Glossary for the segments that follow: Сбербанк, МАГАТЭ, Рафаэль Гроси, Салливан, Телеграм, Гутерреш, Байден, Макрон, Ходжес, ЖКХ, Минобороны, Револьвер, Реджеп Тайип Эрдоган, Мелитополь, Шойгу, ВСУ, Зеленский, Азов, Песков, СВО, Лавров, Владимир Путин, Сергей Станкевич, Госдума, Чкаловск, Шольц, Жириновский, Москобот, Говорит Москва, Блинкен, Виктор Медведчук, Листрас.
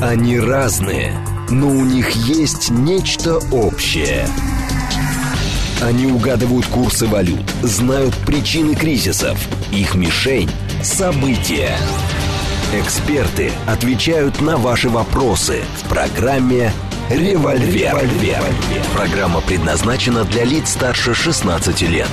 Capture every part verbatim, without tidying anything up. Они разные, но у них есть нечто общее. Они угадывают курсы валют, знают причины кризисов. Их мишень – события. Эксперты отвечают на ваши вопросы в программе «Револьвер». Револьвер. Программа предназначена для лиц старше шестнадцати лет.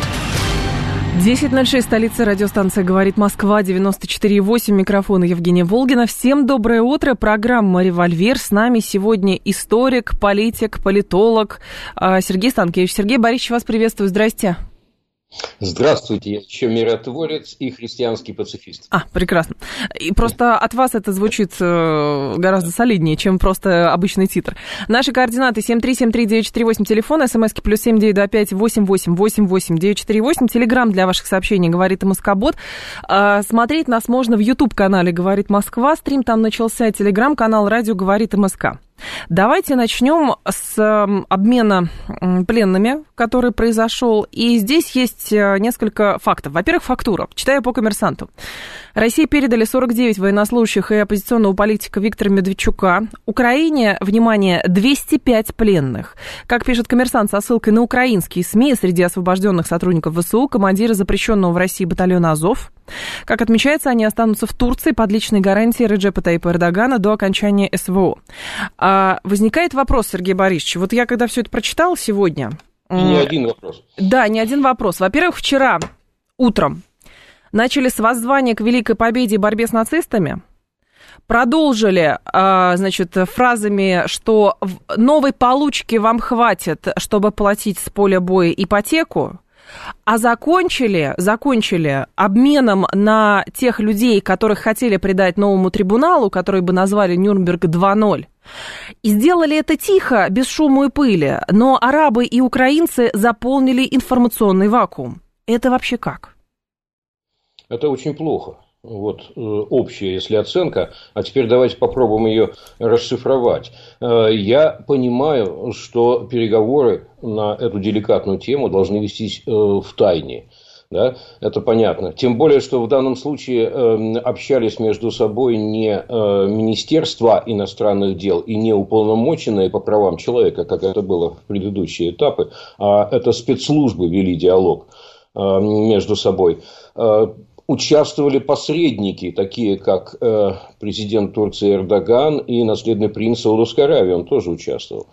десять ноль шесть, столица радиостанции «Говорит Москва», девяносто четыре и восемь, микрофон Евгения Волгина. Всем доброе утро, программа «Револьвер». С нами сегодня историк, политик, политолог Сергей Станкевич. Сергей Борисович, вас приветствую, здрасте. Здравствуйте, я еще миротворец и христианский пацифист. А, прекрасно. И просто от вас это звучит гораздо солиднее, чем просто обычный титр. Наши координаты семь три семь три девять четыре восемь, телефон, смски плюс семь девять два пять восемь восемь восемь восемь девять четыре восемь, телеграм для ваших сообщений «Говорит Москобот». Смотреть нас можно в YouTube-канале «Говорит Москва», стрим там начался, телеграм-канал «Радио Говорит МСК». Давайте начнем с обмена пленными, который произошел. И здесь есть несколько фактов. Во-первых, фактура. Читаю по «Коммерсанту». России передали сорок девять военнослужащих и оппозиционного политика Виктора Медведчука. Украине, внимание, двести пять пленных. Как пишет «Коммерсант» со ссылкой на украинские СМИ, среди освобожденных сотрудников ВСУ командира запрещенного в России батальона «Азов». Как отмечается, они останутся в Турции под личной гарантией Реджепа Тайипа Эрдогана до окончания СВО. А, возникает вопрос, Сергей Борисович, вот я когда все это прочитал сегодня... И не один вопрос. Да, не один вопрос. Во-первых, вчера утром начали с воззвания к великой победе и борьбе с нацистами, продолжили, значит, фразами, что новой получки вам хватит, чтобы платить с поля боя ипотеку, а закончили, закончили обменом на тех людей, которых хотели предать новому трибуналу, который бы назвали «Нюрнберг два ноль». И сделали это тихо, без шума и пыли, но арабы и украинцы заполнили информационный вакуум. Это вообще как? Это очень плохо. Вот общая, если оценка, а теперь давайте попробуем ее расшифровать. Я понимаю, что переговоры на эту деликатную тему должны вестись в тайне. Да? Это понятно. Тем более, что в данном случае э, общались между собой не э, Министерство иностранных дел и не уполномоченные по правам человека, как это было в предыдущие этапы, а это спецслужбы вели диалог э, между собой. Э, участвовали посредники, такие как э, президент Турции Эрдоган и наследный принц Саудовской Аравии, он тоже участвовал.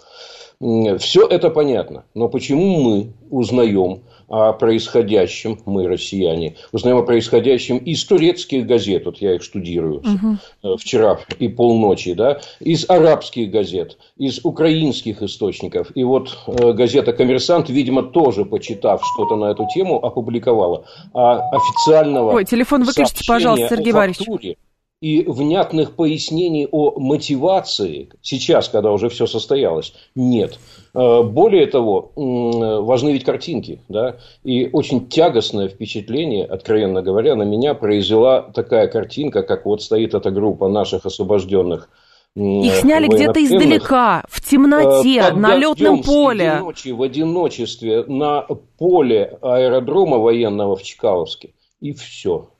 Все это понятно, но почему мы узнаем о происходящем, мы, россияне, узнаем о происходящем из турецких газет, вот я их штудирую uh-huh. вчера и полночи, да, из арабских газет, из украинских источников. И вот газета «Коммерсант», видимо, тоже, почитав что-то на эту тему, опубликовала. А официального Ой, телефон выключите, пожалуйста, Сергей Борисович. И внятных пояснений о мотивации сейчас, когда уже все состоялось, нет. Более того, важны ведь картинки, да? И очень тягостное впечатление, откровенно говоря, на меня произвела такая картинка, как вот стоит эта группа наших освобожденных. Их сняли где-то издалека, в темноте, на летном поле. Ночи, в одиночестве, на поле аэродрома военного в Чкаловске. И все.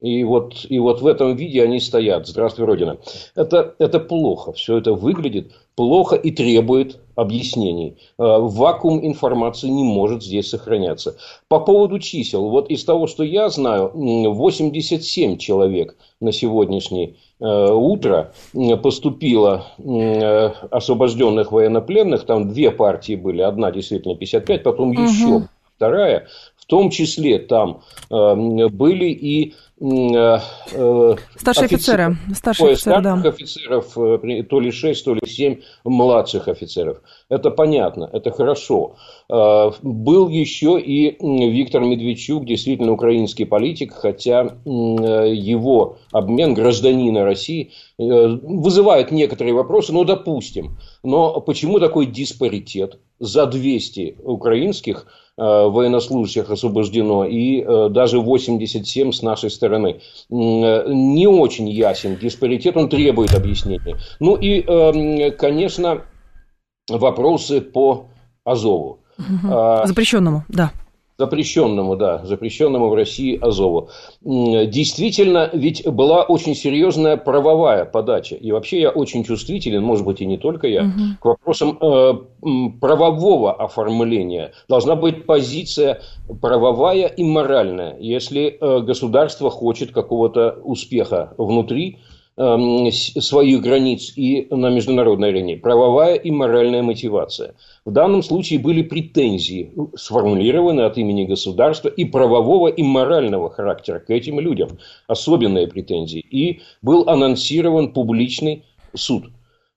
И вот, и вот в этом виде они стоят. Здравствуй, Родина. Это, это плохо. Все это выглядит плохо и требует объяснений. Вакуум информации не может здесь сохраняться. По поводу чисел. Вот из того, что я знаю, восемьдесят семь человек на сегодняшнее утро поступило освобожденных военнопленных. Там две партии были. Одна действительно пятьдесят пять, потом угу. еще вторая. В том числе там э, были и э, э, старшие офицеры, старшие офицеры, да. офицеров, то ли шесть, то ли семь младших офицеров. Это понятно, это хорошо. Э, был еще и Виктор Медведчук, действительно украинский политик, хотя э, его обмен гражданина России э, вызывает некоторые вопросы, но допустим. Но почему такой диспаритет? За двести украинских военнослужащих освобождено, и даже восемьдесят семь с нашей стороны. Не очень ясен диспаритет, он требует объяснения. Ну и, конечно, вопросы по Азову. Запрещенному, да. Запрещенному, да, запрещенному в России Азову. Действительно, ведь была очень серьезная правовая подача. И вообще я очень чувствителен, может быть, и не только я, угу. к вопросам э, правового оформления. Должна быть позиция правовая и моральная. Если э, государство хочет какого-то успеха внутри э, своих границ и на международной арене, правовая и моральная мотивация. В данном случае были претензии, сформулированы от имени государства и правового, и морального характера к этим людям. Особенные претензии. И был анонсирован публичный суд.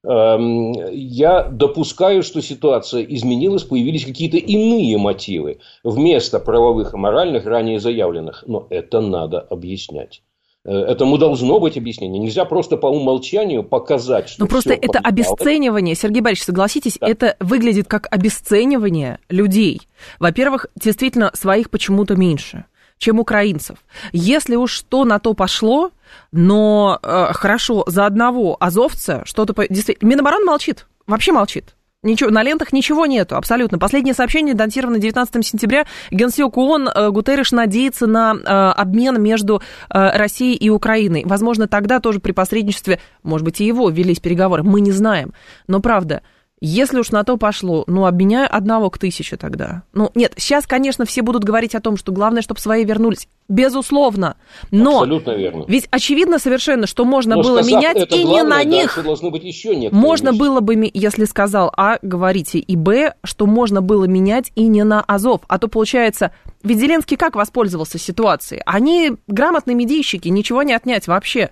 Я допускаю, что ситуация изменилась, появились какие-то иные мотивы вместо правовых и моральных, ранее заявленных. Но это надо объяснять. Этому должно быть объяснение. Нельзя просто по умолчанию показать, что... Ну, просто это поменялось. Обесценивание, Сергей Борисович, согласитесь, да. Это выглядит как обесценивание людей. Во-первых, действительно, своих почему-то меньше, чем украинцев. Если уж что на то пошло, но э, хорошо, за одного азовца что-то... Действительно, Минобороны молчит, вообще молчит. Ничего, на лентах ничего нету, абсолютно. Последнее сообщение датировано девятнадцатого сентября. Генсек ООН Гутерреш надеется на обмен между Россией и Украиной. Возможно, тогда тоже при посредничестве, может быть, и его велись переговоры. Мы не знаем. Но правда, если уж на то пошло, ну, обменяю одного к тысяче тогда. Ну, нет, сейчас, конечно, все будут говорить о том, что главное, чтобы свои вернулись. Безусловно. Но абсолютно верно. Ведь очевидно совершенно, что можно но было менять и главное, не на да, них. Должно быть еще можно вещи. Было бы, если сказал А, говорите, и Б, что можно было менять и не на Азов. А то получается, ведь Зеленский как воспользовался ситуацией? Они грамотные медийщики, ничего не отнять вообще.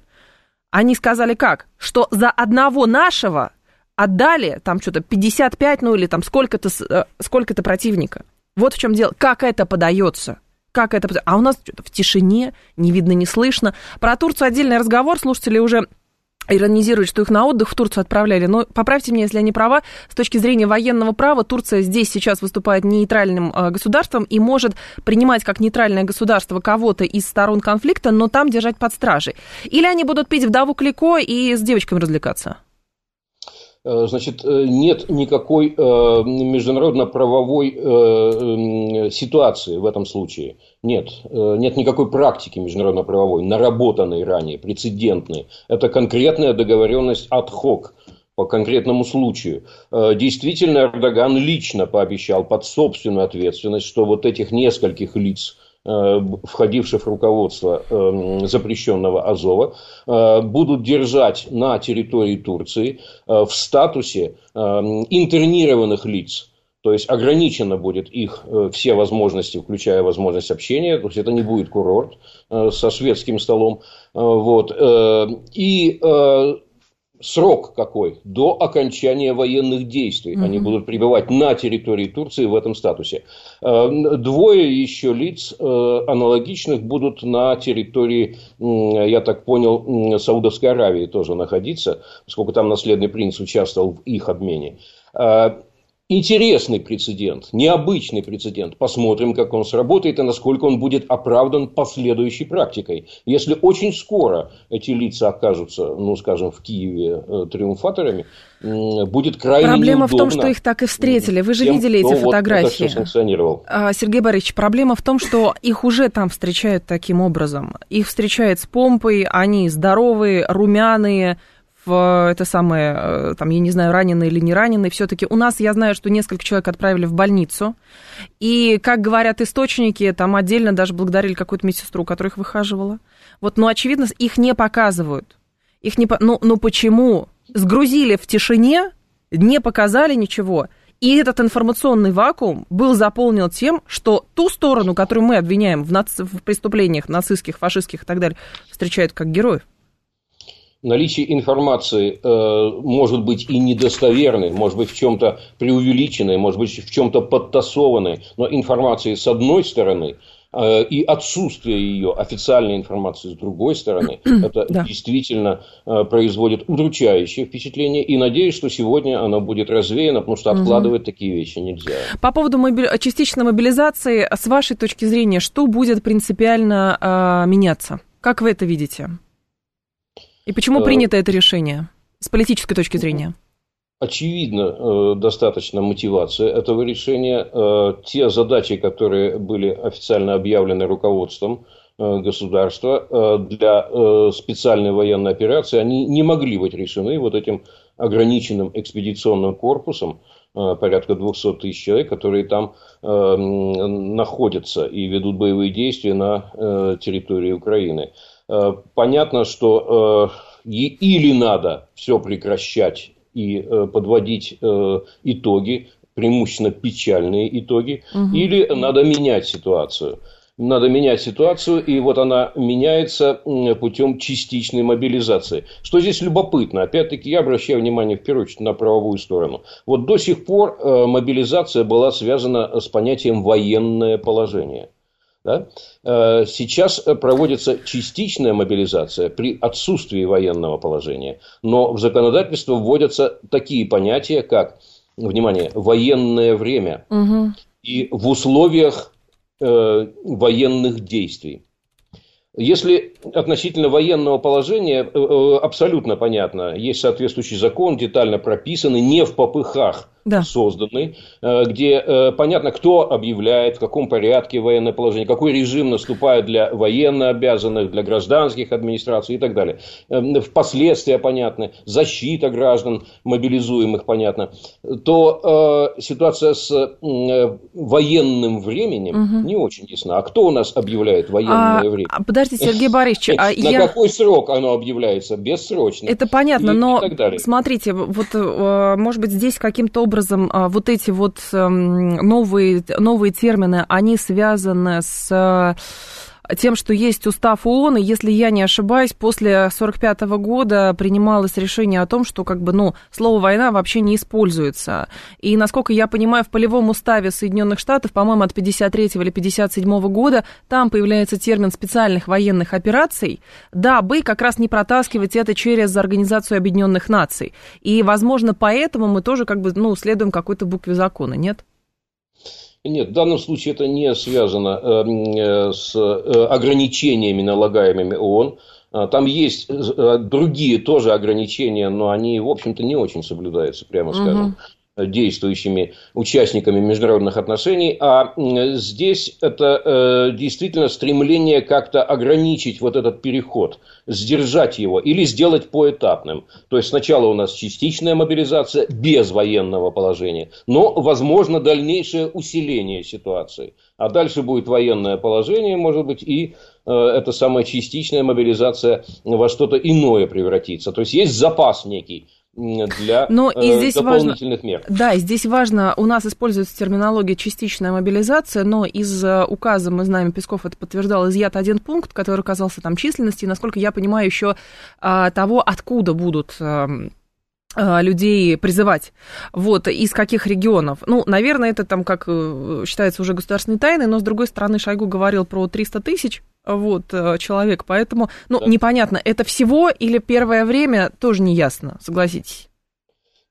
Они сказали как? Что за одного нашего отдали там что-то пятьдесят пять, ну или там сколько-то, сколько-то противника. Вот в чем дело. Как это подается? Как это... А у нас что-то в тишине, не видно, не слышно. Про Турцию отдельный разговор. Слушатели уже иронизируют, что их на отдых в Турцию отправляли. Но поправьте меня, если я не права. С точки зрения военного права, Турция здесь сейчас выступает нейтральным государством и может принимать как нейтральное государство кого-то из сторон конфликта, но там держать под стражей. Или они будут пить вдову Клико и с девочками развлекаться? Значит, нет никакой международно-правовой ситуации в этом случае. Нет. Нет никакой практики международно-правовой, наработанной ранее, прецедентной. Это конкретная договоренность ад-хок по конкретному случаю. Действительно, Эрдоган лично пообещал под собственную ответственность, что вот этих нескольких лиц, входивших в руководство запрещенного Азова, будут держать на территории Турции в статусе интернированных лиц. То есть, ограничено будет их все возможности, включая возможность общения. То есть, это не будет курорт со шведским столом. Вот. И... Срок какой? До окончания военных действий. Mm-hmm. Они будут пребывать на территории Турции в этом статусе. Двое еще лиц аналогичных будут на территории, я так понял, Саудовской Аравии тоже находиться, поскольку там наследный принц участвовал в их обмене. Интересный прецедент, необычный прецедент. Посмотрим, как он сработает и насколько он будет оправдан последующей практикой. Если очень скоро эти лица окажутся, ну, скажем, в Киеве э, триумфаторами, э, будет крайне неудобно. Проблема в том, что их так и встретили. Вы же тем, видели эти фотографии. Вот это санкционировал. Сергей Борисович, проблема в том, что их уже там встречают таким образом. Их встречают с помпой, они здоровые, румяные. В это самое, там, я не знаю, раненые или не раненые, все-таки у нас, я знаю, что несколько человек отправили в больницу, и, как говорят источники, там отдельно даже благодарили какую-то медсестру, которая их выхаживала. Вот, но, очевидно, их не показывают. Их не... Ну, ну почему? Сгрузили в тишине, не показали ничего, и этот информационный вакуум был заполнен тем, что ту сторону, которую мы обвиняем в, наци... в преступлениях нацистских, фашистских и так далее, встречают как героев. Наличие информации э, может быть и недостоверной, может быть в чем-то преувеличенной, может быть в чем-то подтасованной, но информации с одной стороны э, и отсутствие ее официальной информации с другой стороны, это да. действительно э, производит удручающее впечатление, и надеюсь, что сегодня оно будет развеяно, потому что откладывать угу. такие вещи нельзя. По поводу моби... частичной мобилизации, с вашей точки зрения, что будет принципиально э, меняться? Как вы это видите? И почему принято это решение с политической точки зрения? очевидно, достаточно мотивация этого решения. Те задачи, которые были официально объявлены руководством государства для специальной военной операции, они не могли быть решены вот этим ограниченным экспедиционным корпусом, порядка двести тысяч человек, которые там находятся и ведут боевые действия на территории Украины. Понятно, что или надо все прекращать и подводить итоги, преимущественно печальные итоги, угу. или надо менять ситуацию. Надо менять ситуацию, и вот она меняется путем частичной мобилизации. Что здесь любопытно? Опять-таки, я обращаю внимание, в первую очередь, на правовую сторону. Вот до сих пор мобилизация была связана с понятием «военное положение». Да? Сейчас проводится частичная мобилизация при отсутствии военного положения. Но в законодательство вводятся такие понятия, как, внимание, военное время. Угу. И в условиях э, военных действий. Если относительно военного положения, э, абсолютно понятно, есть соответствующий закон, детально прописанный, не в попыхах. Да. Созданный, где понятно, кто объявляет, в каком порядке военное положение, какой режим наступает для военнообязанных, для гражданских администраций и так далее. Впоследствии понятны, защита граждан, мобилизуемых понятно. То э, ситуация с э, военным временем угу. не очень ясна. А кто у нас объявляет военное а, время? Подождите, Сергей Борисович. А На я... какой срок оно объявляется? Бессрочно. Это понятно, и, но и смотрите, вот, может быть, здесь каким-то образом образом вот эти вот новые, новые термины, они связаны с тем, что есть устав ООН, и, если я не ошибаюсь, после тысяча девятьсот сорок пятого года принималось решение о том, что как бы, ну, слово «война» вообще не используется. И, насколько я понимаю, в полевом уставе Соединенных Штатов, по-моему, от пятьдесят третьего или пятьдесят седьмого года, там появляется термин «специальных военных операций», дабы как раз не протаскивать это через Организацию Объединенных Наций. И, возможно, поэтому мы тоже как бы, ну, следуем какой-то букве закона, нет? Нет, в данном случае это не связано с ограничениями, налагаемыми ООН. Там есть другие тоже ограничения, но они, в общем-то, не очень соблюдаются, прямо скажем, угу. действующими участниками международных отношений. А здесь это действительно стремление как-то ограничить вот этот переход, сдержать его или сделать поэтапным. То есть, сначала у нас частичная мобилизация без военного положения, но, возможно, дальнейшее усиление ситуации. А дальше будет военное положение, может быть, и э, эта самая частичная мобилизация во что-то иное превратится. То есть, есть запас некий для Но и здесь дополнительных важно, мер. Да, здесь важно, у нас используется терминология «частичная мобилизация», но из указа, мы знаем, Песков это подтверждал, изъят один пункт, который касался там численности, и, насколько я понимаю, еще а, того, откуда будут... А, людей призывать, вот, из каких регионов. Ну, наверное, это там, как считается, уже государственной тайной, но, с другой стороны, Шойгу говорил про триста тысяч, вот, человек, поэтому, ну, да. непонятно, это всего или первое время, тоже неясно, согласитесь?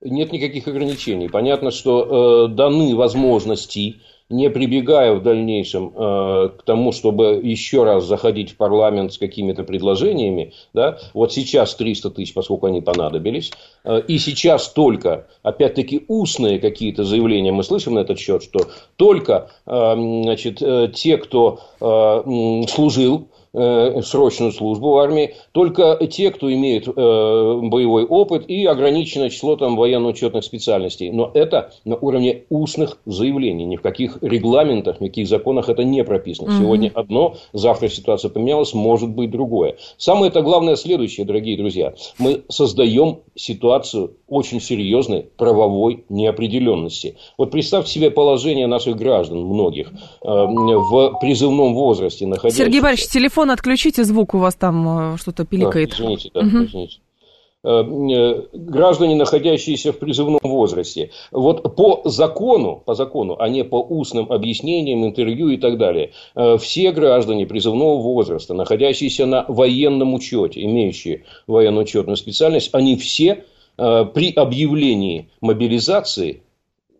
Нет никаких ограничений. Понятно, что э, даны возможности, не прибегая в дальнейшем э, к тому, чтобы еще раз заходить в парламент с какими-то предложениями, да, вот сейчас триста тысяч, поскольку они понадобились, э, и сейчас только, опять-таки, устные какие-то заявления мы слышим на этот счет, что только э, значит, э, те, кто э, служил, срочную службу в армии, только те, кто имеет э, боевой опыт и ограниченное число там военно-учетных специальностей. Но это на уровне устных заявлений. Ни в каких регламентах, ни в каких законах это не прописано. Mm-hmm. Сегодня одно, завтра ситуация поменялась, может быть другое. Самое-то главное следующее, дорогие друзья. Мы создаем ситуацию очень серьезной правовой неопределенности. Вот представьте себе положение наших граждан, многих, э, в призывном возрасте находящихся. Сергей Борисович, телефон отключите, звук у вас там что-то пиликает. А, извините, да, угу. извините. Граждане, находящиеся в призывном возрасте. Вот по закону, по закону, а не по устным объяснениям, интервью и так далее, все граждане призывного возраста, находящиеся на военном учете, имеющие военно-учетную специальность, они все при объявлении мобилизации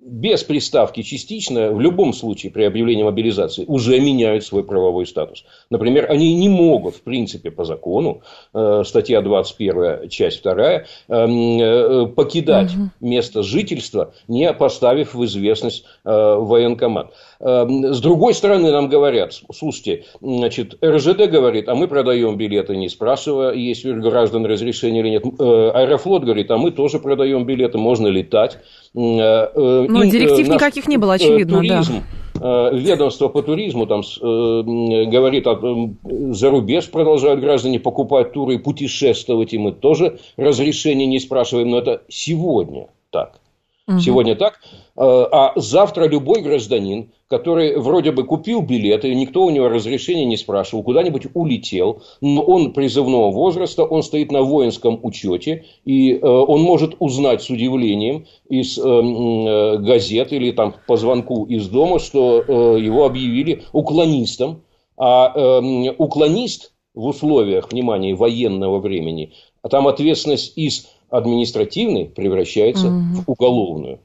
без приставки «частично» в любом случае при объявлении мобилизации уже меняют свой правовой статус. Например, они не могут, в принципе, по закону, э, статья двадцать первая, часть вторая, э, э, покидать угу. место жительства, не поставив в известность э, военкомат. Э, с другой стороны, нам говорят, слушайте, значит, эр жэ дэ говорит, а мы продаем билеты, не спрашивая, есть у граждан разрешение или нет. Э, Аэрофлот говорит, а мы тоже продаем билеты, можно летать. Ну, директив наш, никаких не было, очевидно, туризм, да. Ведомство по туризму там э, говорит, о, за рубеж продолжают граждане покупать туры и путешествовать, и мы тоже разрешения не спрашиваем, но это сегодня так. Угу. Сегодня так. А завтра любой гражданин, который вроде бы купил билет, и никто у него разрешения не спрашивал, куда-нибудь улетел, но он призывного возраста, он стоит на воинском учете, и э, он может узнать с удивлением из э, газет или там, по звонку из дома, что э, его объявили уклонистом. А э, уклонист в условиях, внимания, военного времени, а там ответственность из административной превращается mm-hmm. в уголовную.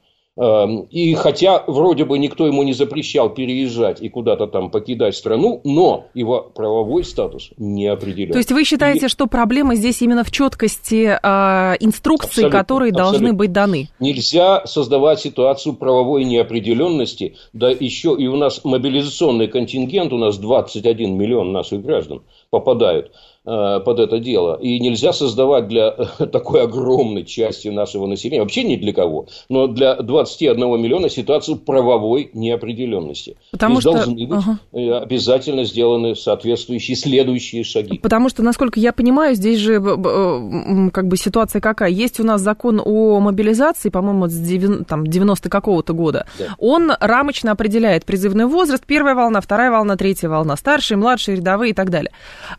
И хотя вроде бы никто ему не запрещал переезжать и куда-то там покидать страну, но его правовой статус не определен. То есть вы считаете, и... что проблема здесь именно в четкости э, инструкций, абсолютно, которые абсолютно. должны быть даны? Нельзя создавать ситуацию правовой неопределенности, да еще и у нас мобилизационный контингент, у нас двадцать один миллион наших граждан попадают под это дело. И нельзя создавать для такой огромной части нашего населения, вообще ни для кого, но для двадцати одного миллиона ситуацию правовой неопределенности. Потому что... должны быть ага. обязательно сделаны соответствующие следующие шаги. Потому что, насколько я понимаю, здесь же как бы ситуация какая? Есть у нас закон о мобилизации, по-моему, с девяносто какого-то года. Да. Он рамочно определяет призывный возраст, первая волна, вторая волна, третья волна, старшие, младшие, рядовые и так далее.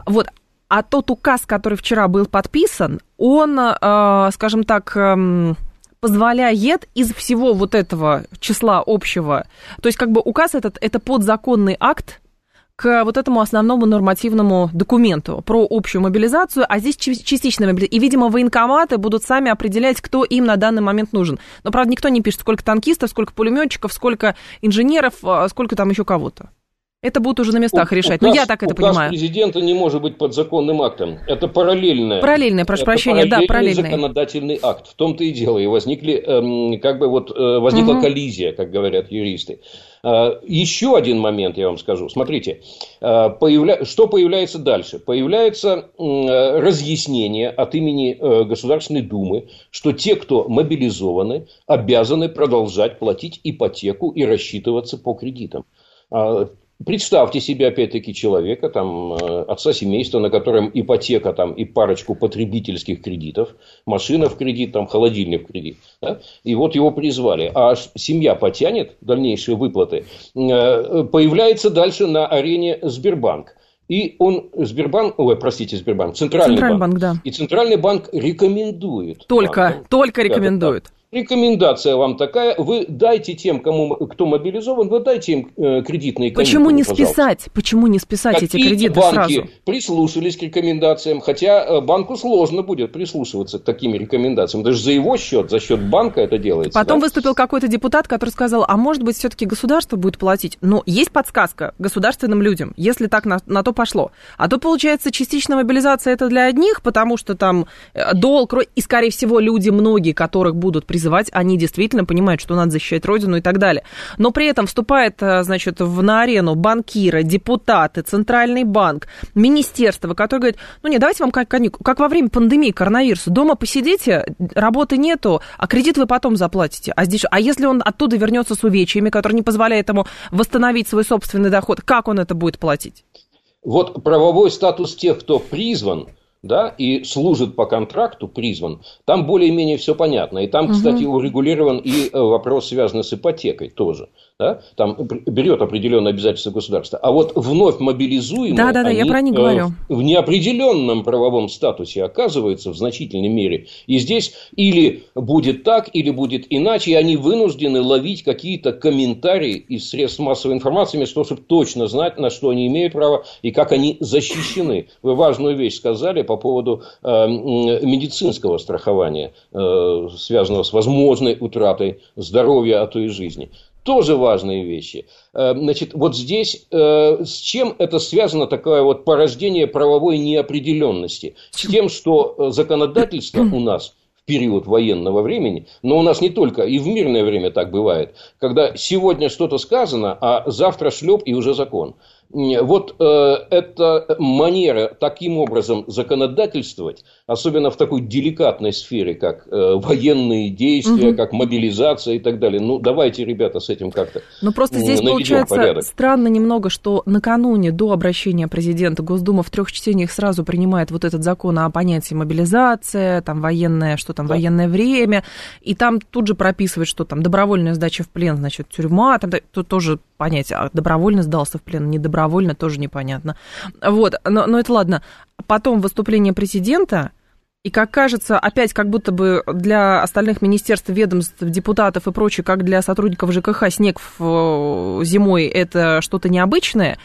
Вот. А тот указ, который вчера был подписан, он, э, скажем так, э, позволяет из всего вот этого числа общего, то есть как бы указ этот, это подзаконный акт к вот этому основному нормативному документу про общую мобилизацию, а здесь частичная мобилизация. И, видимо, военкоматы будут сами определять, кто им на данный момент нужен. Но, правда, никто не пишет, сколько танкистов, сколько пулеметчиков, сколько инженеров, сколько там еще кого-то. Это будут уже на местах У, решать. Указ, ну, я так это указ понимаю. Указ президента не может быть подзаконным актом. Это параллельное. Параллельное, прошу это прощения, параллельный да, параллельное. законодательный акт. В том-то и дело. И возникли, как бы вот, возникла угу. коллизия, как говорят юристы. Еще один момент я вам скажу. Смотрите, появля... что появляется дальше? Появляется разъяснение от имени Государственной Думы, что те, кто мобилизованы, обязаны продолжать платить ипотеку и рассчитываться по кредитам. Представьте себе, опять-таки, человека, там, отца семейства, на котором ипотека там, и парочку потребительских кредитов, машина в кредит, там, холодильник в кредит. Да? И вот его призвали. А семья потянет дальнейшие выплаты. Появляется дальше на арене Сбербанк. И он, Сбербанк, ой, простите, Сбербанк, Центральный, Центральный банк. банк да. И Центральный банк рекомендует. Только, банкам, только рекомендует. Да, да, да. Рекомендация вам такая. Вы дайте тем, кому, кто мобилизован, вы дайте им кредитные каникулы. Почему не пожалуйста. списать? Почему не списать Какие эти кредиты банки сразу? Банки прислушались к рекомендациям, хотя банку сложно будет прислушиваться к таким рекомендациям. Даже за его счет, за счет банка это делается. Потом да? выступил какой-то депутат, который сказал, а может быть, все-таки государство будет платить. Но есть подсказка государственным людям, если так на, на то пошло. А то, получается, частичная мобилизация это для одних, потому что там долг, и, скорее всего, люди многие, которых будут присутствовать, призывать, они действительно понимают, что надо защищать родину и так далее. Но при этом вступает, значит, в, на арену банкиры, депутаты, Центральный банк, министерство, которое говорит, ну нет, давайте вам как, как во время пандемии коронавируса, дома посидите, работы нету, а кредит вы потом заплатите. А, здесь, а если он оттуда вернется с увечьями, который не позволяет ему восстановить свой собственный доход, как он это будет платить? Вот правовой статус тех, кто призван, да, и служит по контракту, призван, там более-менее все понятно. И там, кстати, угу. урегулирован и вопрос, связанный с ипотекой тоже. Да? Там берет определенное обязательство государства. А вот вновь мобилизуемые, да, да, да, они, я про них говорю. Э, в неопределенном правовом статусе оказываются в значительной мере. И здесь или будет так, или будет иначе. И они вынуждены ловить какие-то комментарии из средств массовой информации, вместо того, чтобы точно знать, на что они имеют право и как они защищены. Вы важную вещь сказали по по поводу медицинского страхования, связанного с возможной утратой здоровья, а то и жизни. Тоже важные вещи. Значит, вот здесь с чем это связано, такое вот порождение правовой неопределенности? С тем, что законодательство у нас в период военного времени, но у нас не только, и в мирное время так бывает, когда сегодня что-то сказано, а завтра шлеп и уже закон. Вот э, эта манера таким образом законодательствовать, особенно в такой деликатной сфере, как э, военные действия, угу. как мобилизация и так далее. Ну, давайте, ребята, с этим как-то наведем порядок. Ну, просто здесь получается странно немного, что накануне до обращения президента Госдума в трех чтениях сразу принимает вот этот закон о понятии мобилизация, там военное, что там, да. военное время, и там тут же прописывает, что там добровольная сдача в плен, значит, тюрьма, там то, тоже понятие, а добровольно сдался в плен, недобровольно. Добровольно, тоже непонятно. Вот, но, но это ладно. Потом выступление президента, и, как кажется, опять как будто бы для остальных министерств, ведомств, депутатов и прочее, как для сотрудников ЖКХ, снег зимой – это что-то необычное,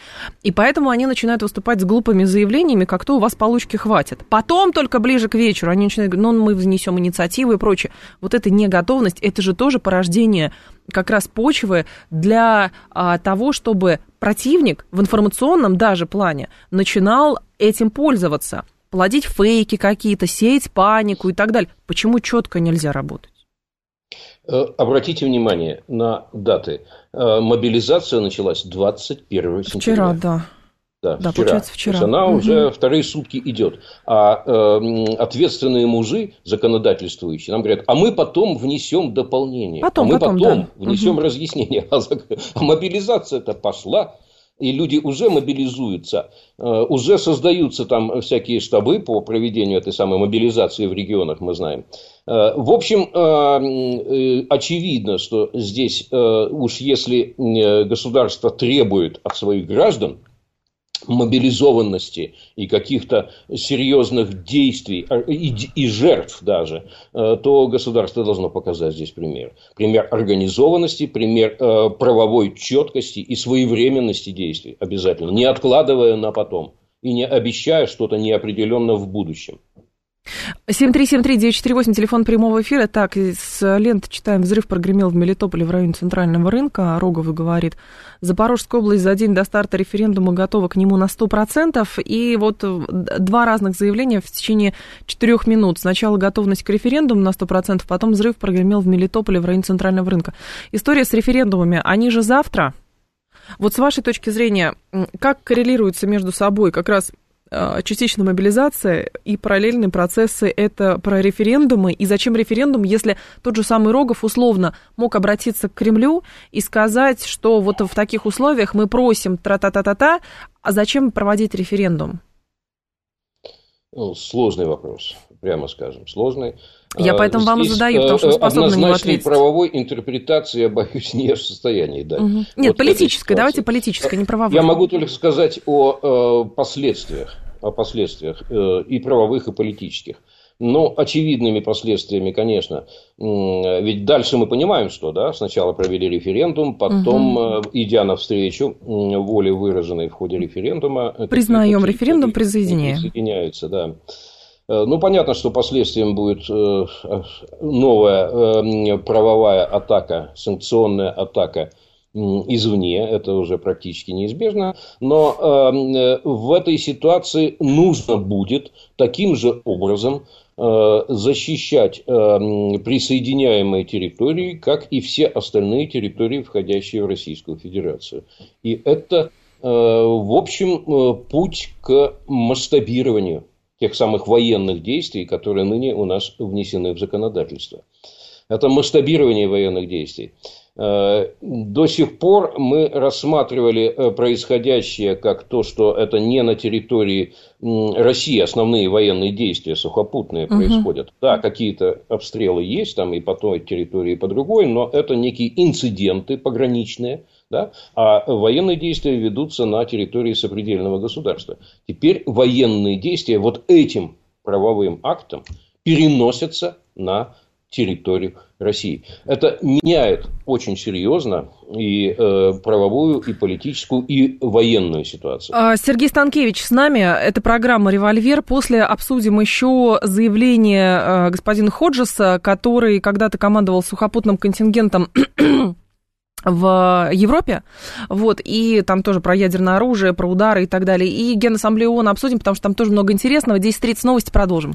и поэтому они начинают выступать с глупыми заявлениями, как то у вас получки хватит. Потом только ближе к вечеру они начинают говорить, ну, мы внесем инициативы и прочее. Вот эта неготовность – это же тоже порождение как раз почвы для а, того, чтобы противник в информационном даже плане начинал этим пользоваться, плодить фейки какие-то, сеять панику и так далее. Почему четко нельзя работать? Обратите внимание на даты. Мобилизация началась двадцать первого сентября. Вчера, да. Да, да, вчера. Получается, вчера. То есть она угу. уже вторые сутки идет. А э, ответственные мужи, законодательствующие, нам говорят, а мы потом внесем дополнение. Потом, а мы потом, потом да. внесем угу. разъяснение. А, а мобилизация-то пошла. И люди уже мобилизуются, уже создаются там всякие штабы по проведению этой самой мобилизации в регионах, мы знаем. В общем, очевидно, что здесь уж если государство требует от своих граждан мобилизованности и каких-то серьезных действий и, и жертв даже, то государство должно показать здесь пример. Пример организованности, пример э, правовой четкости и своевременности действий обязательно, не откладывая на потом и не обещая что-то неопределенно в будущем. семь три семь три девять четыре восемь, телефон прямого эфира. Так, с ленты читаем. Взрыв прогремел в Мелитополе в районе Центрального рынка. Рогова говорит, Запорожская область за день до старта референдума готова к нему на сто процентов. И вот два разных заявления в течение четырех минут. Сначала готовность к референдуму на сто процентов, потом взрыв прогремел в Мелитополе в районе Центрального рынка. История с референдумами, они же завтра. Вот с вашей точки зрения, как коррелируются между собой как раз частичная мобилизация и параллельные процессы, это про референдумы. И зачем референдум, если тот же самый Рогов условно мог обратиться к Кремлю и сказать, что вот в таких условиях мы просим тра-та-та-та-та, а зачем проводить референдум? Ну, сложный вопрос, прямо скажем, сложный. Я поэтому здесь вам задаю, потому что вы способны на него ответить. Однозначной правовой интерпретации, я боюсь, не в состоянии дать. Угу. Нет, вот политической, давайте политической, не правовой. Я могу только сказать о э, последствиях, о последствиях э, и правовых, и политических. Но очевидными последствиями, конечно, ведь дальше мы понимаем, что да, сначала провели референдум, потом, угу. идя навстречу воле, выраженной в ходе референдума... Признаем референдум, присоединяем. Присоединяются, да. Ну, понятно, что последствием будет новая правовая атака, санкционная атака извне. Это уже практически неизбежно. Но в этой ситуации нужно будет таким же образом защищать присоединяемые территории, как и все остальные территории, входящие в Российскую Федерацию. И это, в общем, путь к масштабированию тех самых военных действий, которые ныне у нас внесены в законодательство. Это масштабирование военных действий. До сих пор мы рассматривали происходящее как то, что это не на территории России основные военные действия сухопутные угу. происходят. Да, какие-то обстрелы есть там и по той территории, и по другой, но это некие инциденты пограничные. Да? А военные действия ведутся на территории сопредельного государства. Теперь военные действия вот этим правовым актом переносятся на территорию России. Это меняет очень серьезно и э, правовую, и политическую, и военную ситуацию. Сергей Станкевич с нами. Это программа «Револьвер». После обсудим еще заявление э, господина Ходжеса, который когда-то командовал сухопутным контингентом в Европе, вот, и там тоже про ядерное оружие, про удары и так далее. И Генассамблею ООН обсудим, потому что там тоже много интересного. десять тридцать новости, продолжим.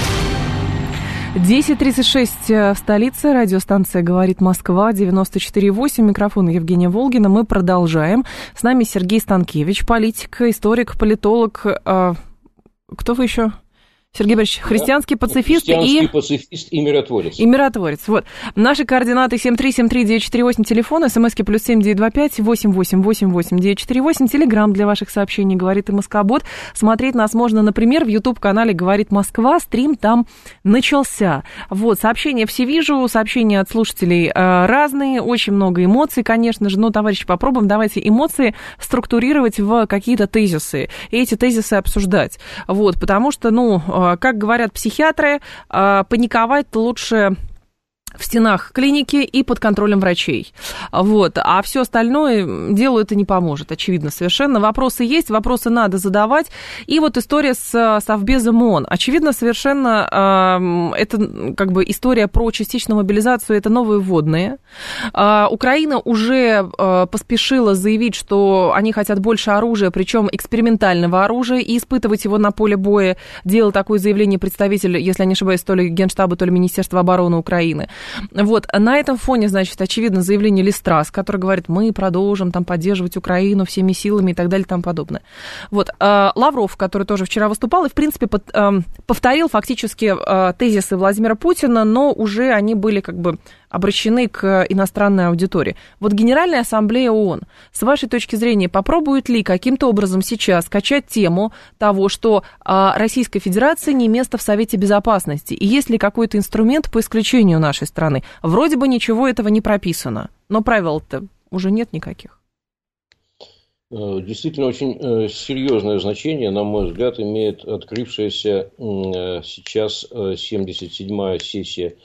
десять тридцать шесть в столице, радиостанция «Говорит Москва», девяносто четыре и восемь, микрофон Евгения Волгина. Мы продолжаем. С нами Сергей Станкевич, политик, историк, политолог. А, кто вы еще? Сергей Борисович, христианский пацифист и... Христианский пацифист и миротворец. И миротворец, вот. Наши координаты семь три семь три девять четыре восемь, телефон, смски плюс семь девять два пять восемь восемь восемь восемь девять четыре восемь, телеграмм для ваших сообщений «Говорит и Москобот». Смотреть нас можно, например, в YouTube-канале «Говорит Москва», стрим там начался. Вот, сообщения все вижу, сообщения от слушателей разные, очень много эмоций, конечно же, но, товарищи, попробуем, давайте эмоции структурировать в какие-то тезисы, и эти тезисы обсуждать, вот, потому что, ну... Как говорят психиатры, паниковать лучше в стенах клиники и под контролем врачей. Вот. А все остальное делу это не поможет, очевидно, совершенно. Вопросы есть, вопросы надо задавать. И вот история с Совбезом ООН. Очевидно, совершенно, это как бы история про частичную мобилизацию, это новые вводные. Украина уже поспешила заявить, что они хотят больше оружия, причем экспериментального оружия, и испытывать его на поле боя. Делал такое заявление представитель, если я не ошибаюсь, то ли Генштаба, то ли Министерства обороны Украины. Вот, на этом фоне, значит, очевидно, заявление Листрас, который говорит, мы продолжим там поддерживать Украину всеми силами и так далее и тому подобное. Вот, Лавров, который тоже вчера выступал и, в принципе, повторил фактически тезисы Владимира Путина, но уже они были как бы обращены к иностранной аудитории. Вот Генеральная Ассамблея ООН, с вашей точки зрения, попробует ли каким-то образом сейчас качать тему того, что Российской Федерации не место в Совете Безопасности? И есть ли какой-то инструмент по исключению нашей страны? Вроде бы ничего этого не прописано, но правил-то уже нет никаких. Действительно, очень серьезное значение, на мой взгляд, имеет открывшаяся сейчас семьдесят седьмая сессия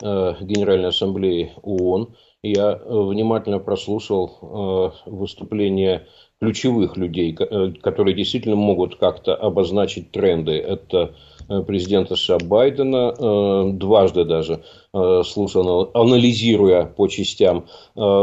Генеральной Ассамблеи ООН. Я внимательно прослушал выступления ключевых людей, которые действительно могут как-то обозначить тренды. Это президента США Байдена, дважды даже слушал, анализируя по частям,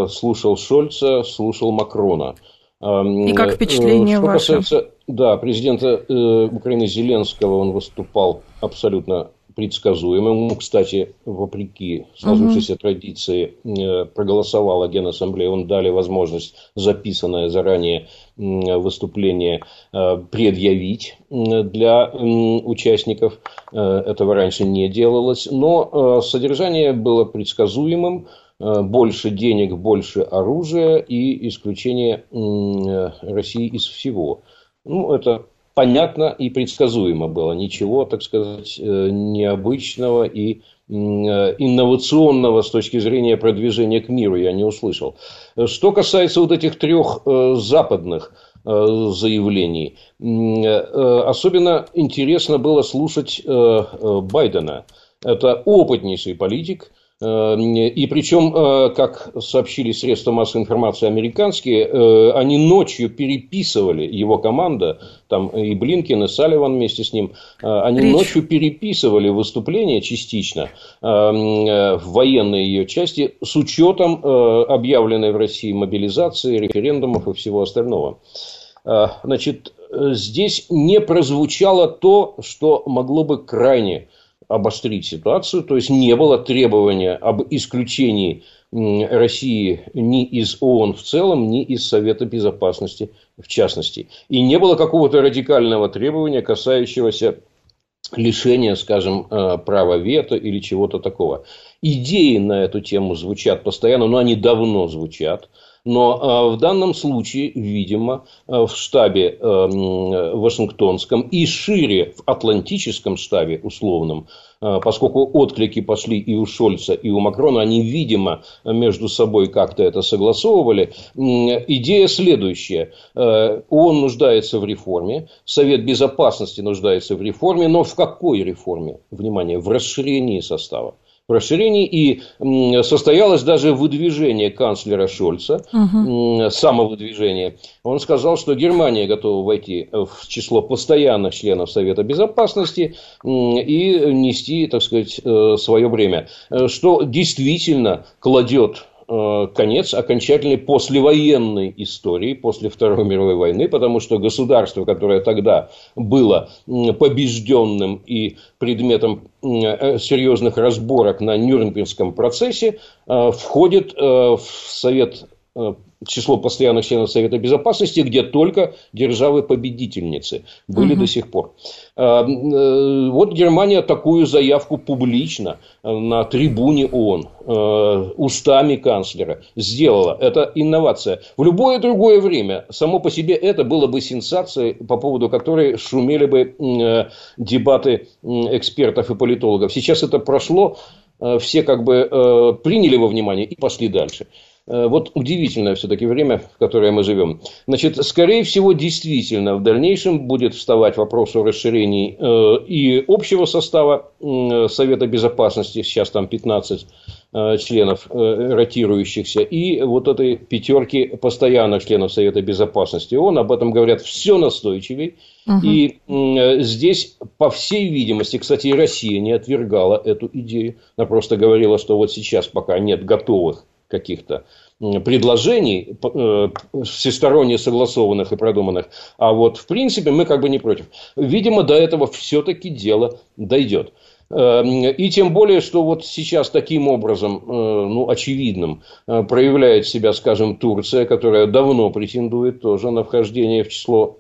слушал Шольца, слушал Макрона. И как впечатление Что ваше? Касается, да, президента Украины Зеленского, он выступал абсолютно предсказуемым. Кстати, вопреки сложившейся uh-huh. традиции, проголосовала Генассамблея. Он дали возможность записанное заранее выступление предъявить для участников. Этого раньше не делалось. Но содержание было предсказуемым. Больше денег, больше оружия и исключение России из всего. Ну, это... Понятно и предсказуемо было. Ничего, так сказать, необычного и инновационного с точки зрения продвижения к миру я не услышал. Что касается вот этих трех западных заявлений, особенно интересно было слушать Байдена. Это опытнейший политик. И причем, как сообщили средства массовой информации американские, они ночью переписывали, его команда, там и Блинкен, и Салливан вместе с ним, они Речь. ночью переписывали выступление частично в военной ее части с учетом объявленной в России мобилизации, референдумов и всего остального. Значит, здесь не прозвучало то, что могло бы крайне обострить ситуацию, то есть не было требования об исключении России ни из ООН в целом, ни из Совета Безопасности в частности. И не было какого-то радикального требования, касающегося лишения, скажем, права вето или чего-то такого. Идеи на эту тему звучат постоянно, но они давно звучат. Но в данном случае, видимо, в штабе вашингтонском и шире в атлантическом штабе условном, поскольку отклики пошли и у Шольца, и у Макрона, они, видимо, между собой как-то это согласовывали. Идея следующая. ООН нуждается в реформе, Совет Безопасности нуждается в реформе, но в какой реформе? Внимание, в расширении состава. В расширении, и состоялось даже выдвижение канцлера Шольца, угу. самовыдвижение. Он сказал, что Германия готова войти в число постоянных членов Совета Безопасности и нести, так сказать, свое бремя, что действительно кладет конец окончательной послевоенной истории, после Второй мировой войны, потому что государство, которое тогда было побежденным и предметом серьезных разборок на Нюрнбергском процессе, входит в Совет, число постоянных членов Совета Безопасности, где только державы-победительницы были угу. до сих пор. Вот Германия такую заявку публично на трибуне ООН устами канцлера сделала. Это инновация. В любое другое время само по себе это было бы сенсацией, по поводу которой шумели бы дебаты экспертов и политологов. Сейчас это прошло, все как бы приняли во внимание и пошли дальше. Вот удивительное все-таки время, в которое мы живем. Значит, скорее всего, действительно, в дальнейшем будет вставать вопрос о расширении э, и общего состава э, Совета Безопасности, сейчас там пятнадцать э, членов э, ротирующихся, и вот этой пятерки постоянных членов Совета Безопасности ООН. Об этом говорят все настойчивее. Угу. И э, здесь, по всей видимости, кстати, и Россия не отвергала эту идею. Она просто говорила, что вот сейчас пока нет готовых каких-то предложений, всесторонне согласованных и продуманных. А вот, в принципе, мы как бы не против. Видимо, до этого все-таки дело дойдет. И тем более, что вот сейчас таким образом, ну, очевидным, проявляет себя, скажем, Турция, которая давно претендует тоже на вхождение в число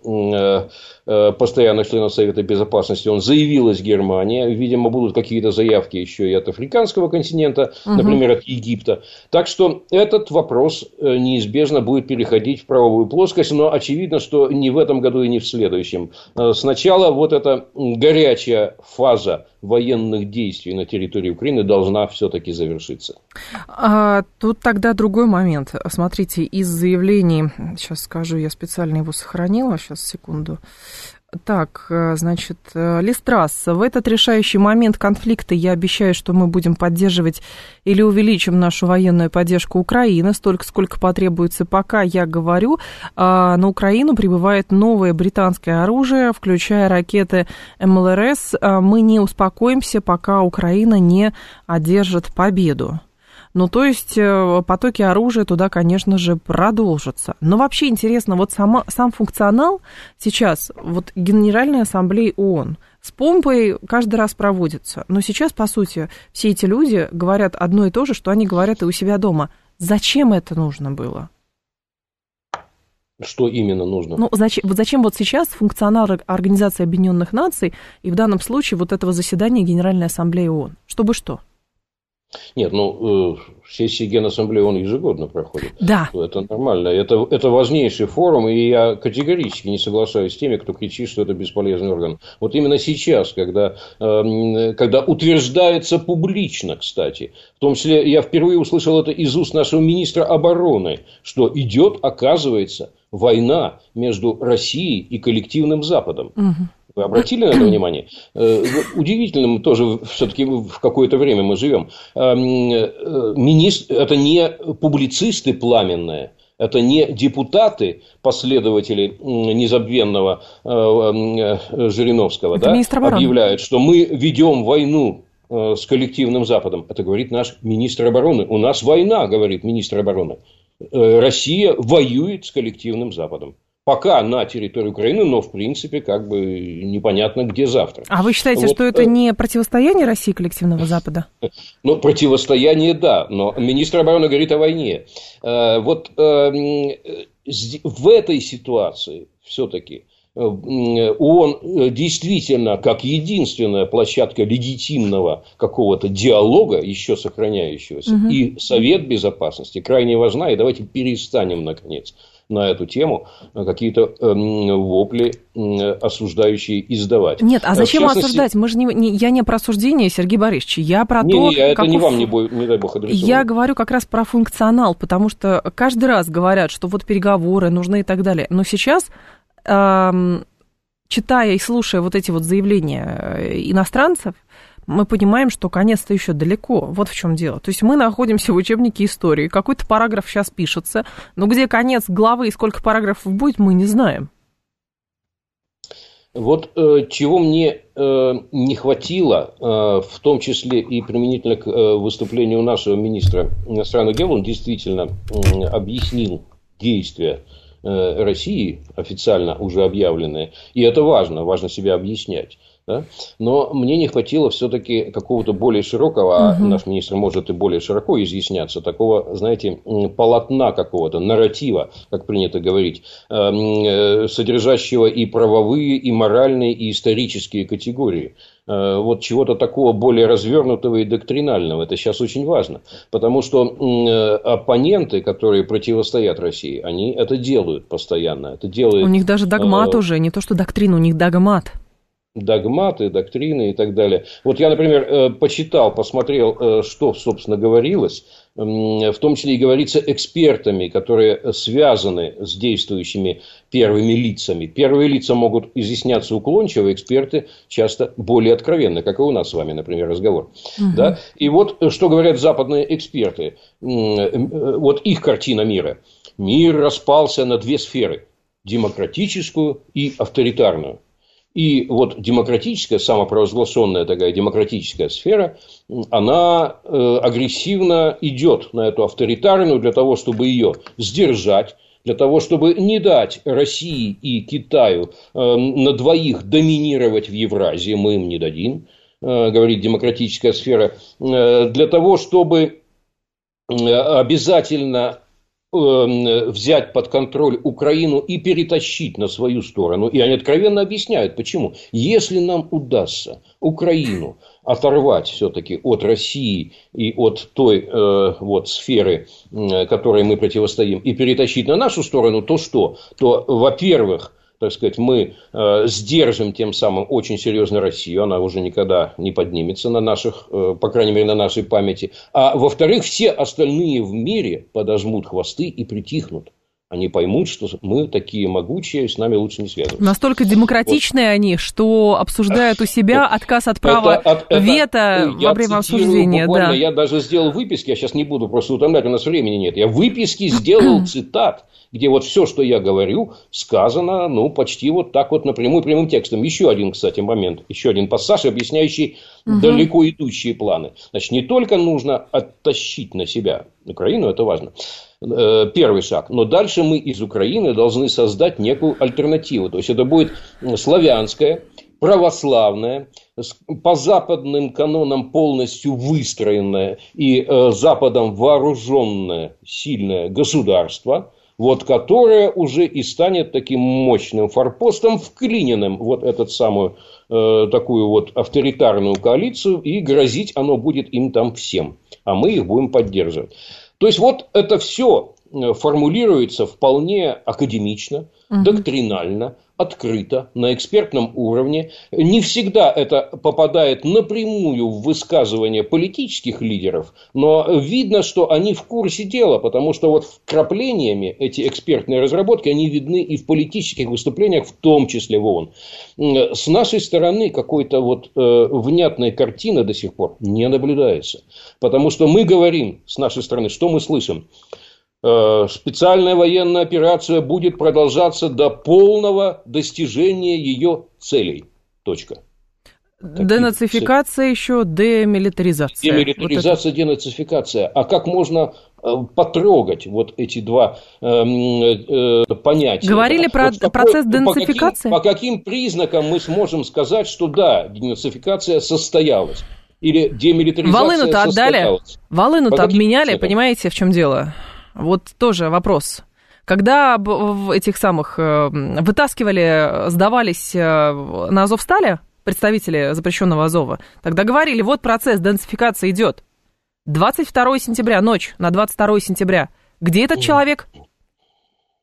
постоянных членов Совета Безопасности. Он заявилась Германия. Видимо, будут какие-то заявки еще и от африканского континента, угу. например, от Египта. Так что этот вопрос неизбежно будет переходить в правовую плоскость, но очевидно, что не в этом году и не в следующем. Сначала вот эта горячая фаза военных действий на территории Украины должна все-таки завершиться. А, тут тогда другой момент. Смотрите, из заявлений, сейчас скажу, я специально его сохранила, сейчас, секунду. Так, значит, Листрас. В этот решающий момент конфликта я обещаю, что мы будем поддерживать или увеличим нашу военную поддержку Украины столько, сколько потребуется. Пока я говорю, на Украину прибывает новое британское оружие, включая ракеты эм эл эр эс. Мы не успокоимся, пока Украина не одержит победу. Ну, то есть потоки оружия туда, конечно же, продолжатся. Но вообще интересно, вот сама, сам функционал сейчас, вот Генеральной Ассамблеи ООН с помпой каждый раз проводится. Но сейчас, по сути, все эти люди говорят одно и то же, что они говорят и у себя дома. Зачем это нужно было? Что именно нужно? Ну, зачем вот, зачем вот сейчас функционал Организации Объединенных Наций и в данном случае вот этого заседания Генеральной Ассамблеи ООН? Чтобы что? Нет, ну, сессии Генассамблеи он ежегодно проходит. Да. Это нормально. Это, это важнейший форум, и я категорически не соглашаюсь с теми, кто кричит, что это бесполезный орган. Вот именно сейчас, когда, когда утверждается публично, кстати, в том числе я впервые услышал это из уст нашего министра обороны, что идет, оказывается, война между Россией и коллективным Западом. Угу. Вы обратили на это внимание? Удивительным тоже все-таки в какое-то время мы живем. Министр, это не публицисты пламенные, это не депутаты, последователи незабвенного Жириновского, да, объявляют, что мы ведем войну с коллективным Западом. Это говорит наш министр обороны. У нас война, говорит министр обороны. Россия воюет с коллективным Западом. Пока на территории Украины, но, в принципе, как бы непонятно, где завтра. А вы считаете, вот, что это не противостояние России и коллективного Запада? Ну, противостояние, да, но министр обороны говорит о войне. Вот в этой ситуации все-таки ООН действительно как единственная площадка легитимного какого-то диалога, еще сохраняющегося, угу. и Совет Безопасности крайне важна. И давайте перестанем, наконец, на эту тему какие-то вопли осуждающие издавать. Нет, а зачем частности... осуждать? Мы же не, не, я не про осуждение, Сергей Борисович, я про не, то... Не, я это не вам, не, бой, не дай бог, адресовано. Я говорю как раз про функционал, потому что каждый раз говорят, что вот переговоры нужны и так далее. Но сейчас... читая и слушая вот эти вот заявления иностранцев, мы понимаем, что конец-то еще далеко. Вот в чем дело. То есть мы находимся в учебнике истории. Какой-то параграф сейчас пишется, но где конец главы и сколько параграфов будет, мы не знаем. Вот э, чего мне э, не хватило, э, в том числе и применительно к э, выступлению нашего министра иностранных дел, он действительно э, объяснил действия России, официально уже объявленные, и это важно, важно себя объяснять. Да? Но мне не хватило все-таки какого-то более широкого, угу. а наш министр может и более широко изъясняться, такого, знаете, полотна какого-то, нарратива, как принято говорить, содержащего и правовые, и моральные, и исторические категории. Вот чего-то такого более развернутого и доктринального. Это сейчас очень важно. Потому что оппоненты, которые противостоят России, они это делают постоянно. Это делает, у них даже догмат э- уже, не то что доктрина, у них догмат. Догматы, доктрины и так далее. Вот я, например, почитал, посмотрел, что, собственно, говорилось. В том числе и говорится экспертами, которые связаны с действующими первыми лицами. Первые лица могут изъясняться уклончиво, эксперты часто более откровенно, как и у нас с вами, например, разговор. Угу. Да? И вот что говорят западные эксперты, вот их картина мира. Мир распался на две сферы – демократическую и авторитарную. И вот демократическая, самопровозглашенная такая демократическая сфера, она агрессивно идет на эту авторитарную для того, чтобы ее сдержать, для того, чтобы не дать России и Китаю на двоих доминировать в Евразии, мы им не дадим, говорит демократическая сфера, для того, чтобы обязательно... взять под контроль Украину и перетащить на свою сторону. И они откровенно объясняют, почему. Если нам удастся Украину оторвать все-таки от России и от той э, вот, сферы, э, которой мы противостоим, и перетащить на нашу сторону, то что? То, во-первых, так сказать, мы э, сдержим тем самым очень серьезно Россию, она уже никогда не поднимется на наших, э, по крайней мере, на нашей памяти. А во-вторых, все остальные в мире подожмут хвосты и притихнут. Они поймут, что мы такие могучие, с нами лучше не связываться. Настолько демократичные вот. Они, что обсуждают у себя отказ от права это, от, это, вето во время обсуждения. Да. Я даже сделал выписки, я сейчас не буду просто утомлять, у нас времени нет. Я выписки сделал цитат, где вот все, что я говорю, сказано, ну, почти вот так вот напрямую, прямым текстом. Еще один, кстати, момент, еще один пассаж, объясняющий угу. далеко идущие планы. Значит, не только нужно оттащить на себя Украину, это важно, первый шаг. Но дальше мы из Украины должны создать некую альтернативу. То есть, это будет славянская, православная, по западным канонам полностью выстроенная и э, Западом вооруженное сильное государство, вот, которое уже и станет таким мощным форпостом, вклиненным вот эту самую э, такую вот авторитарную коалицию, и грозить оно будет им там всем. А мы их будем поддерживать. То есть, вот это все формулируется вполне академично, угу. доктринально, открыто, на экспертном уровне. Не всегда это попадает напрямую в высказывания политических лидеров, но видно, что они в курсе дела, потому что вот вкраплениями эти экспертные разработки, они видны и в политических выступлениях, в том числе в ООН. С нашей стороны какой-то вот э, внятной картины до сих пор не наблюдается, потому что мы говорим с нашей стороны, что мы слышим? Специальная военная операция будет продолжаться до полного достижения ее целей. Точка. Такие денацификация цели. Еще, демилитаризация. Демилитаризация, вот денацификация. А как можно потрогать вот эти два э, э, понятия? Говорили про вот такой, процесс денацификации? По каким, по каким признакам мы сможем сказать, что да, денацификация состоялась? Или демилитаризация Волыну-то отдали. Состоялась? Волыну-то обменяли, понимаете, в чем дело? Вот тоже вопрос. когда этих самых вытаскивали, сдавались на Азовстале представители запрещенного Азова, тогда говорили, вот процесс денацификации идет. двадцать второго сентября, ночь на двадцать второго сентября. Где этот человек?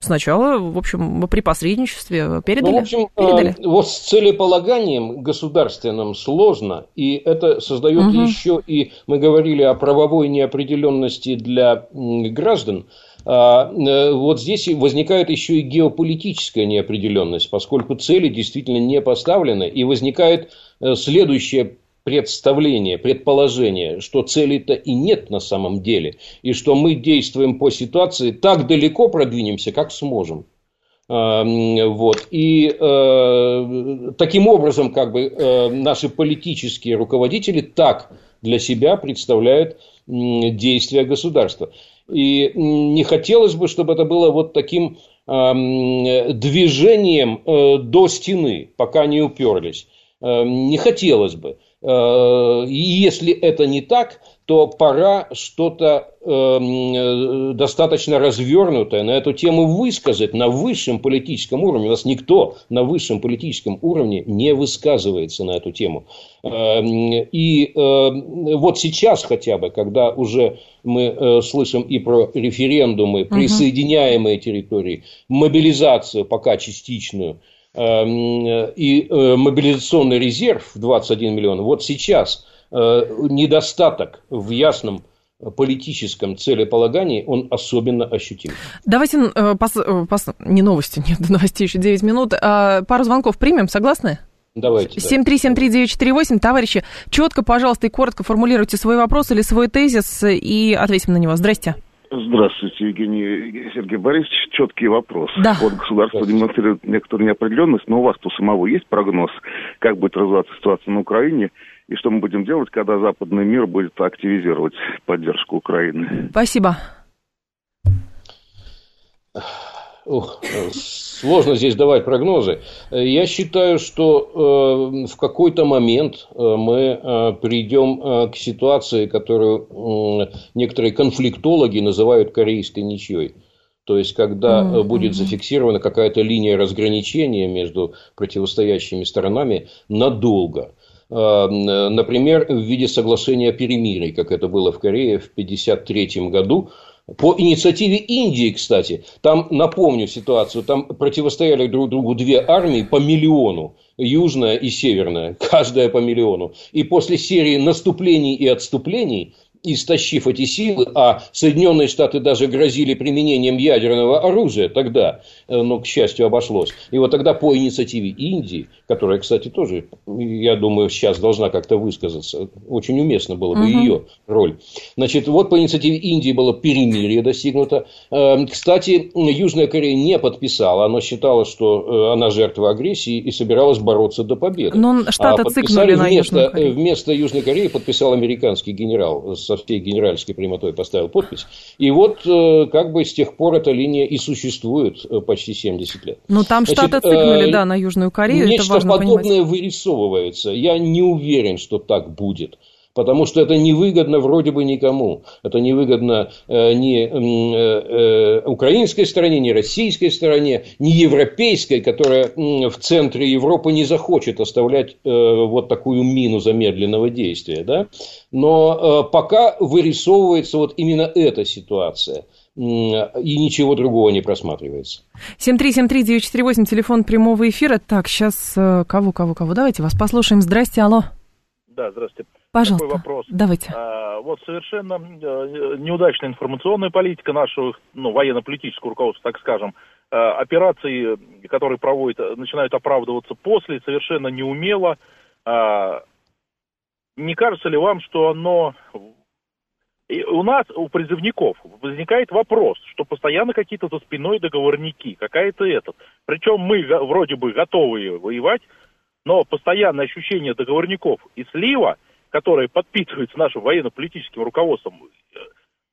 Сначала, в общем, при посредничестве передали. Ну, в общем, передали. Вот с целеполаганием государственным сложно, и это создает угу. еще, и мы говорили о правовой неопределенности для граждан, вот здесь возникает еще и геополитическая неопределенность, поскольку цели действительно не поставлены, и возникает следующее представление, предположение, что целей-то и нет на самом деле, и что мы действуем по ситуации, так далеко продвинемся, как сможем. Вот. И э, таким образом, как бы, э, наши политические руководители так для себя представляют э, действия государства. И не хотелось бы, чтобы это было вот таким э, движением э, до стены, пока не уперлись. Э, не хотелось бы. И если это не так, то пора что-то э, достаточно развернутое на эту тему высказать на высшем политическом уровне. У нас никто на высшем политическом уровне не высказывается на эту тему. Э, и э, вот сейчас хотя бы, когда уже мы э, слышим и про референдумы, присоединяемые территории, мобилизацию пока частичную, и мобилизационный резерв в двадцать один миллион, вот сейчас недостаток в ясном политическом целеполагании, он особенно ощутим. Давайте, пос, пос, не новости, нет, до новостей еще девять минут, пару звонков примем, согласны? Давайте. семь три семь три девять четыре восемь, товарищи, четко, пожалуйста, и коротко формулируйте свой вопрос или свой тезис и ответим на него. Здрасте. Здравствуйте, Евгений Сергей Борисович. Четкий вопрос. Да. Вот государство демонстрирует некоторую неопределенность, но у вас-то самого есть прогноз, как будет развиваться ситуация на Украине, и что мы будем делать, когда западный мир будет активизировать поддержку Украины? Спасибо. Ох, сложно здесь давать прогнозы. Я считаю, что э, в какой-то момент мы э, придем э, к ситуации, которую э, некоторые конфликтологи называют корейской ничьей. То есть, когда mm-hmm. будет зафиксирована какая-то линия разграничения между противостоящими сторонами надолго. Э, например, в виде соглашения о перемирии, как это было в Корее в тысяча девятьсот пятьдесят третьем году. По инициативе Индии, кстати, там, напомню ситуацию, там противостояли друг другу две армии по миллиону, южная и северная, каждая по миллиону. И после серии наступлений и отступлений, истощив эти силы, а Соединенные Штаты даже грозили применением ядерного оружия тогда, но, к счастью, обошлось. И вот тогда по инициативе Индии, которая, кстати, тоже, я думаю, сейчас должна как-то высказаться, очень уместно было бы угу. ее роль. Значит, вот по инициативе Индии было перемирие достигнуто. Кстати, Южная Корея не подписала, она считала, что она жертва агрессии и собиралась бороться до победы. Но Штаты а цикнули на Южную Корею. Вместо Южной Кореи подписал американский генерал с со всей генеральской прямотой поставил подпись. И вот как бы с тех пор эта линия и существует почти семьдесят лет. Но там Значит, штаты цикнули, э, да, на Южную Корею. Нечто это важно подобное понимать. Вырисовывается. Я не уверен, что так будет. Потому что это невыгодно вроде бы никому. Это невыгодно э, ни э, украинской стороне, ни российской стороне, ни европейской, которая э, в центре Европы не захочет оставлять э, вот такую мину замедленного действия. Да? Но э, пока вырисовывается вот именно эта ситуация. И ничего другого не просматривается. семь три семь три девять четыре восемь, телефон прямого эфира. Так, сейчас кого, кого, кого? Давайте вас послушаем. Здрасте, алло. Да, здравствуйте. Пожалуйста, такой вопрос. Давайте. А, вот совершенно неудачная информационная политика нашего, ну, военно-политического руководства, так скажем. А, операции, которые проводят, начинают оправдываться после, совершенно неумело. А, не кажется ли вам, что оно... И у нас, у призывников, возникает вопрос, что постоянно какие-то за спиной договорники, какая-то этот. Причем мы вроде бы готовы воевать, но постоянное ощущение договорников и слива, которые подпитываются нашим военно-политическим руководством,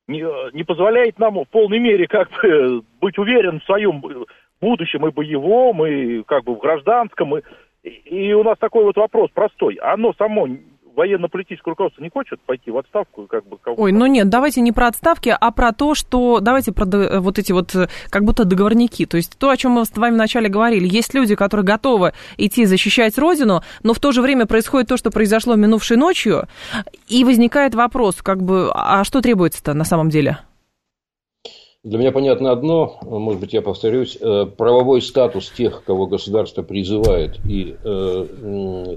не, не позволяет нам в полной мере как бы быть уверен в своем будущем и боевом, и как бы в гражданском. И, и у нас такой вот вопрос простой. Оно само военно-политическое руководство не хочет пойти в отставку, как бы... Кого-то... Ой, ну нет, давайте не про отставки, а про то, что... Давайте про до... вот эти вот, как будто договорняки. То есть то, о чем мы с вами вначале говорили. Есть люди, которые готовы идти защищать Родину, но в то же время происходит то, что произошло минувшей ночью, и возникает вопрос, как бы, а что требуется-то на самом деле? Для меня понятно одно, может быть, я повторюсь, правовой статус тех, кого государство призывает и,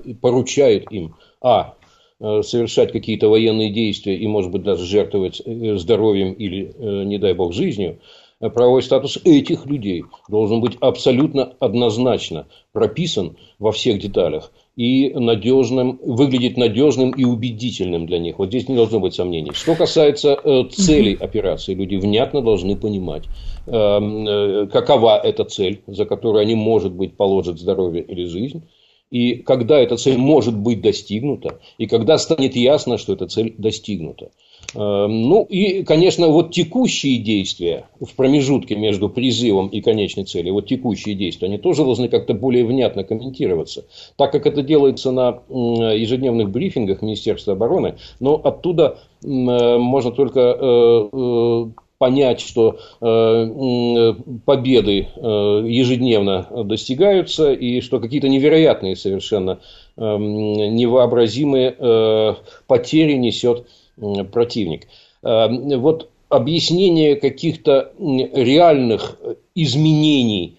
и поручает им, а, совершать какие-то военные действия и, может быть, даже жертвовать здоровьем или, не дай бог, жизнью, правовой статус этих людей должен быть абсолютно однозначно прописан во всех деталях и надежным, выглядеть надежным и убедительным для них. Вот здесь не должно быть сомнений. Что касается э, целей операции, люди внятно должны понимать, э, э, какова эта цель, за которую они, может быть, положат здоровье или жизнь, и когда эта цель может быть достигнута, и когда станет ясно, что эта цель достигнута. Ну и, конечно, вот текущие действия в промежутке между призывом и конечной целью, вот текущие действия, они тоже должны как-то более внятно комментироваться. Так как это делается на ежедневных брифингах Министерства обороны, но оттуда можно только... понять, что э, победы э, ежедневно достигаются, и что какие-то невероятные, совершенно э, невообразимые э, потери несет э, противник. Э, вот объяснение каких-то реальных изменений,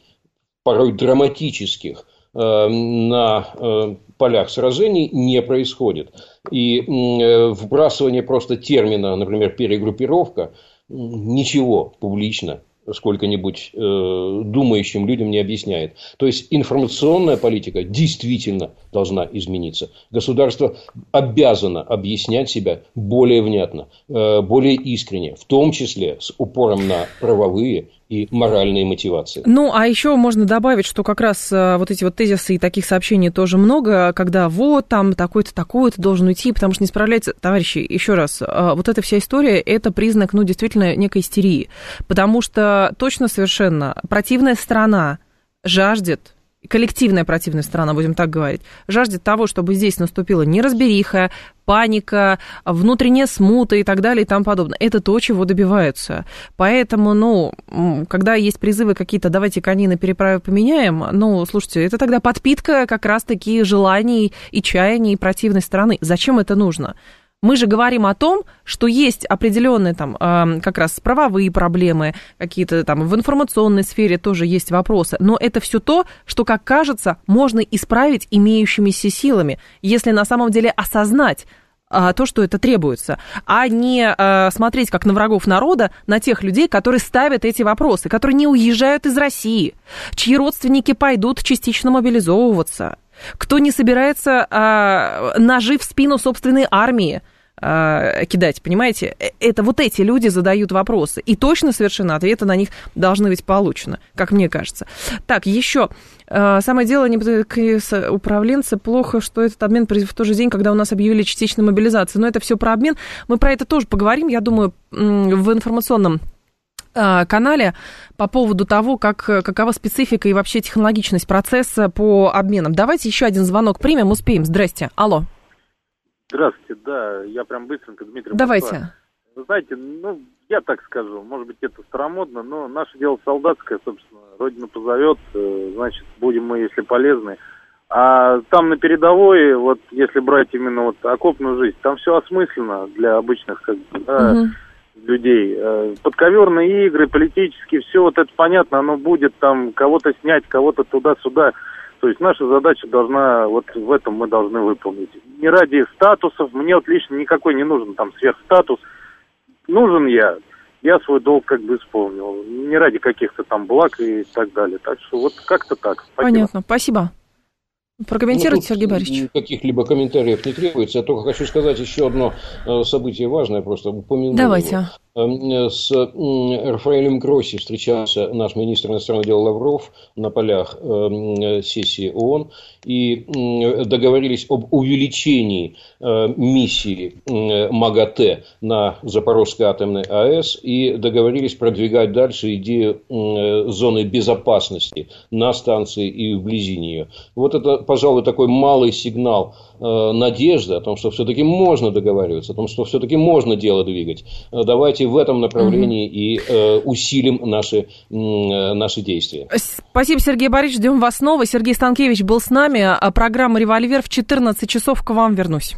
порой драматических, э, на э, полях сражений не происходит. И э, вбрасывание просто термина, например, «перегруппировка», ничего публично сколько-нибудь э, думающим людям не объясняет. То есть информационная политика действительно должна измениться. Государство обязано объяснять себя более внятно, э, более искренне, в том числе с упором на правовые и моральные мотивации. Ну, а еще можно добавить, что как раз вот эти вот тезисы и таких сообщений тоже много, когда вот там такой-то, такой-то должен уйти, потому что не справляется. Товарищи, еще раз, вот эта вся история, это признак, ну, действительно, некой истерии, потому что точно совершенно противная сторона жаждет, коллективная противная сторона, будем так говорить, жаждет того, чтобы здесь наступила неразбериха, паника, внутренняя смута и так далее и тому подобное. Это то, чего добиваются. Поэтому, ну, когда есть призывы какие-то «давайте кони на переправе поменяем», ну, слушайте, это тогда подпитка как раз-таки желаний и чаяний противной стороны. Зачем это нужно? Мы же говорим о том, что есть определенные там как раз правовые проблемы, какие-то там в информационной сфере тоже есть вопросы, но это все то, что, как кажется, можно исправить имеющимися силами, если на самом деле осознать то, что это требуется, а не смотреть как на врагов народа, на тех людей, которые ставят эти вопросы, которые не уезжают из России, чьи родственники пойдут частично мобилизовываться, кто не собирается ножи в спину собственной армии кидать, понимаете? Это вот эти люди задают вопросы. И точно совершенно ответы на них должны быть получены, как мне кажется. Так, еще. Самое дело, управленцы, плохо, что этот обмен в тот же день, когда у нас объявили частичную мобилизацию. Но это все про обмен. Мы про это тоже поговорим, я думаю, в информационном канале по поводу того, как, какова специфика и вообще технологичность процесса по обменам. Давайте еще один звонок примем, успеем. Здрасте. Алло. Здравствуйте, да, я прям быстренько, Дмитрий. Давайте. Вы знаете, ну, я так скажу, может быть, это старомодно, но наше дело солдатское, собственно, Родина позовет, значит, будем мы, если полезны. А там на передовой, вот, если брать именно вот окопную жизнь, там все осмысленно для обычных, как бы, да, угу. людей. Подковерные игры, политические, все вот это понятно, оно будет там кого-то снять, кого-то туда-сюда. То есть наша задача должна, вот в этом мы должны выполнить. Не ради статусов, мне вот лично никакой не нужен там сверхстатус. Нужен я, я свой долг как бы исполнил. Не ради каких-то там благ и так далее. Так что вот как-то так. Спасибо. Понятно, спасибо. Прокомментируйте, ну, Сергей Борисович. Каких-либо комментариев не требуется. Я только хочу сказать еще одно событие важное, просто упомяну. Давайте. Его. С Рафаэлем Гроси встречался наш министр иностранных дел Лавров на полях сессии ООН и договорились об увеличении миссии МАГАТЭ на Запорожской атомной АЭС и договорились продвигать дальше идею зоны безопасности на станции и вблизи нее. Вот это, пожалуй, такой малый сигнал надежды о том, что все-таки можно договариваться, о том, что все-таки можно дело двигать. Давайте в этом направлении и э, усилим наши, э, наши действия. Спасибо, Сергей Борисович. Ждем вас снова. Сергей Станкевич был с нами. Программа «Револьвер». В четырнадцать часов к вам вернусь.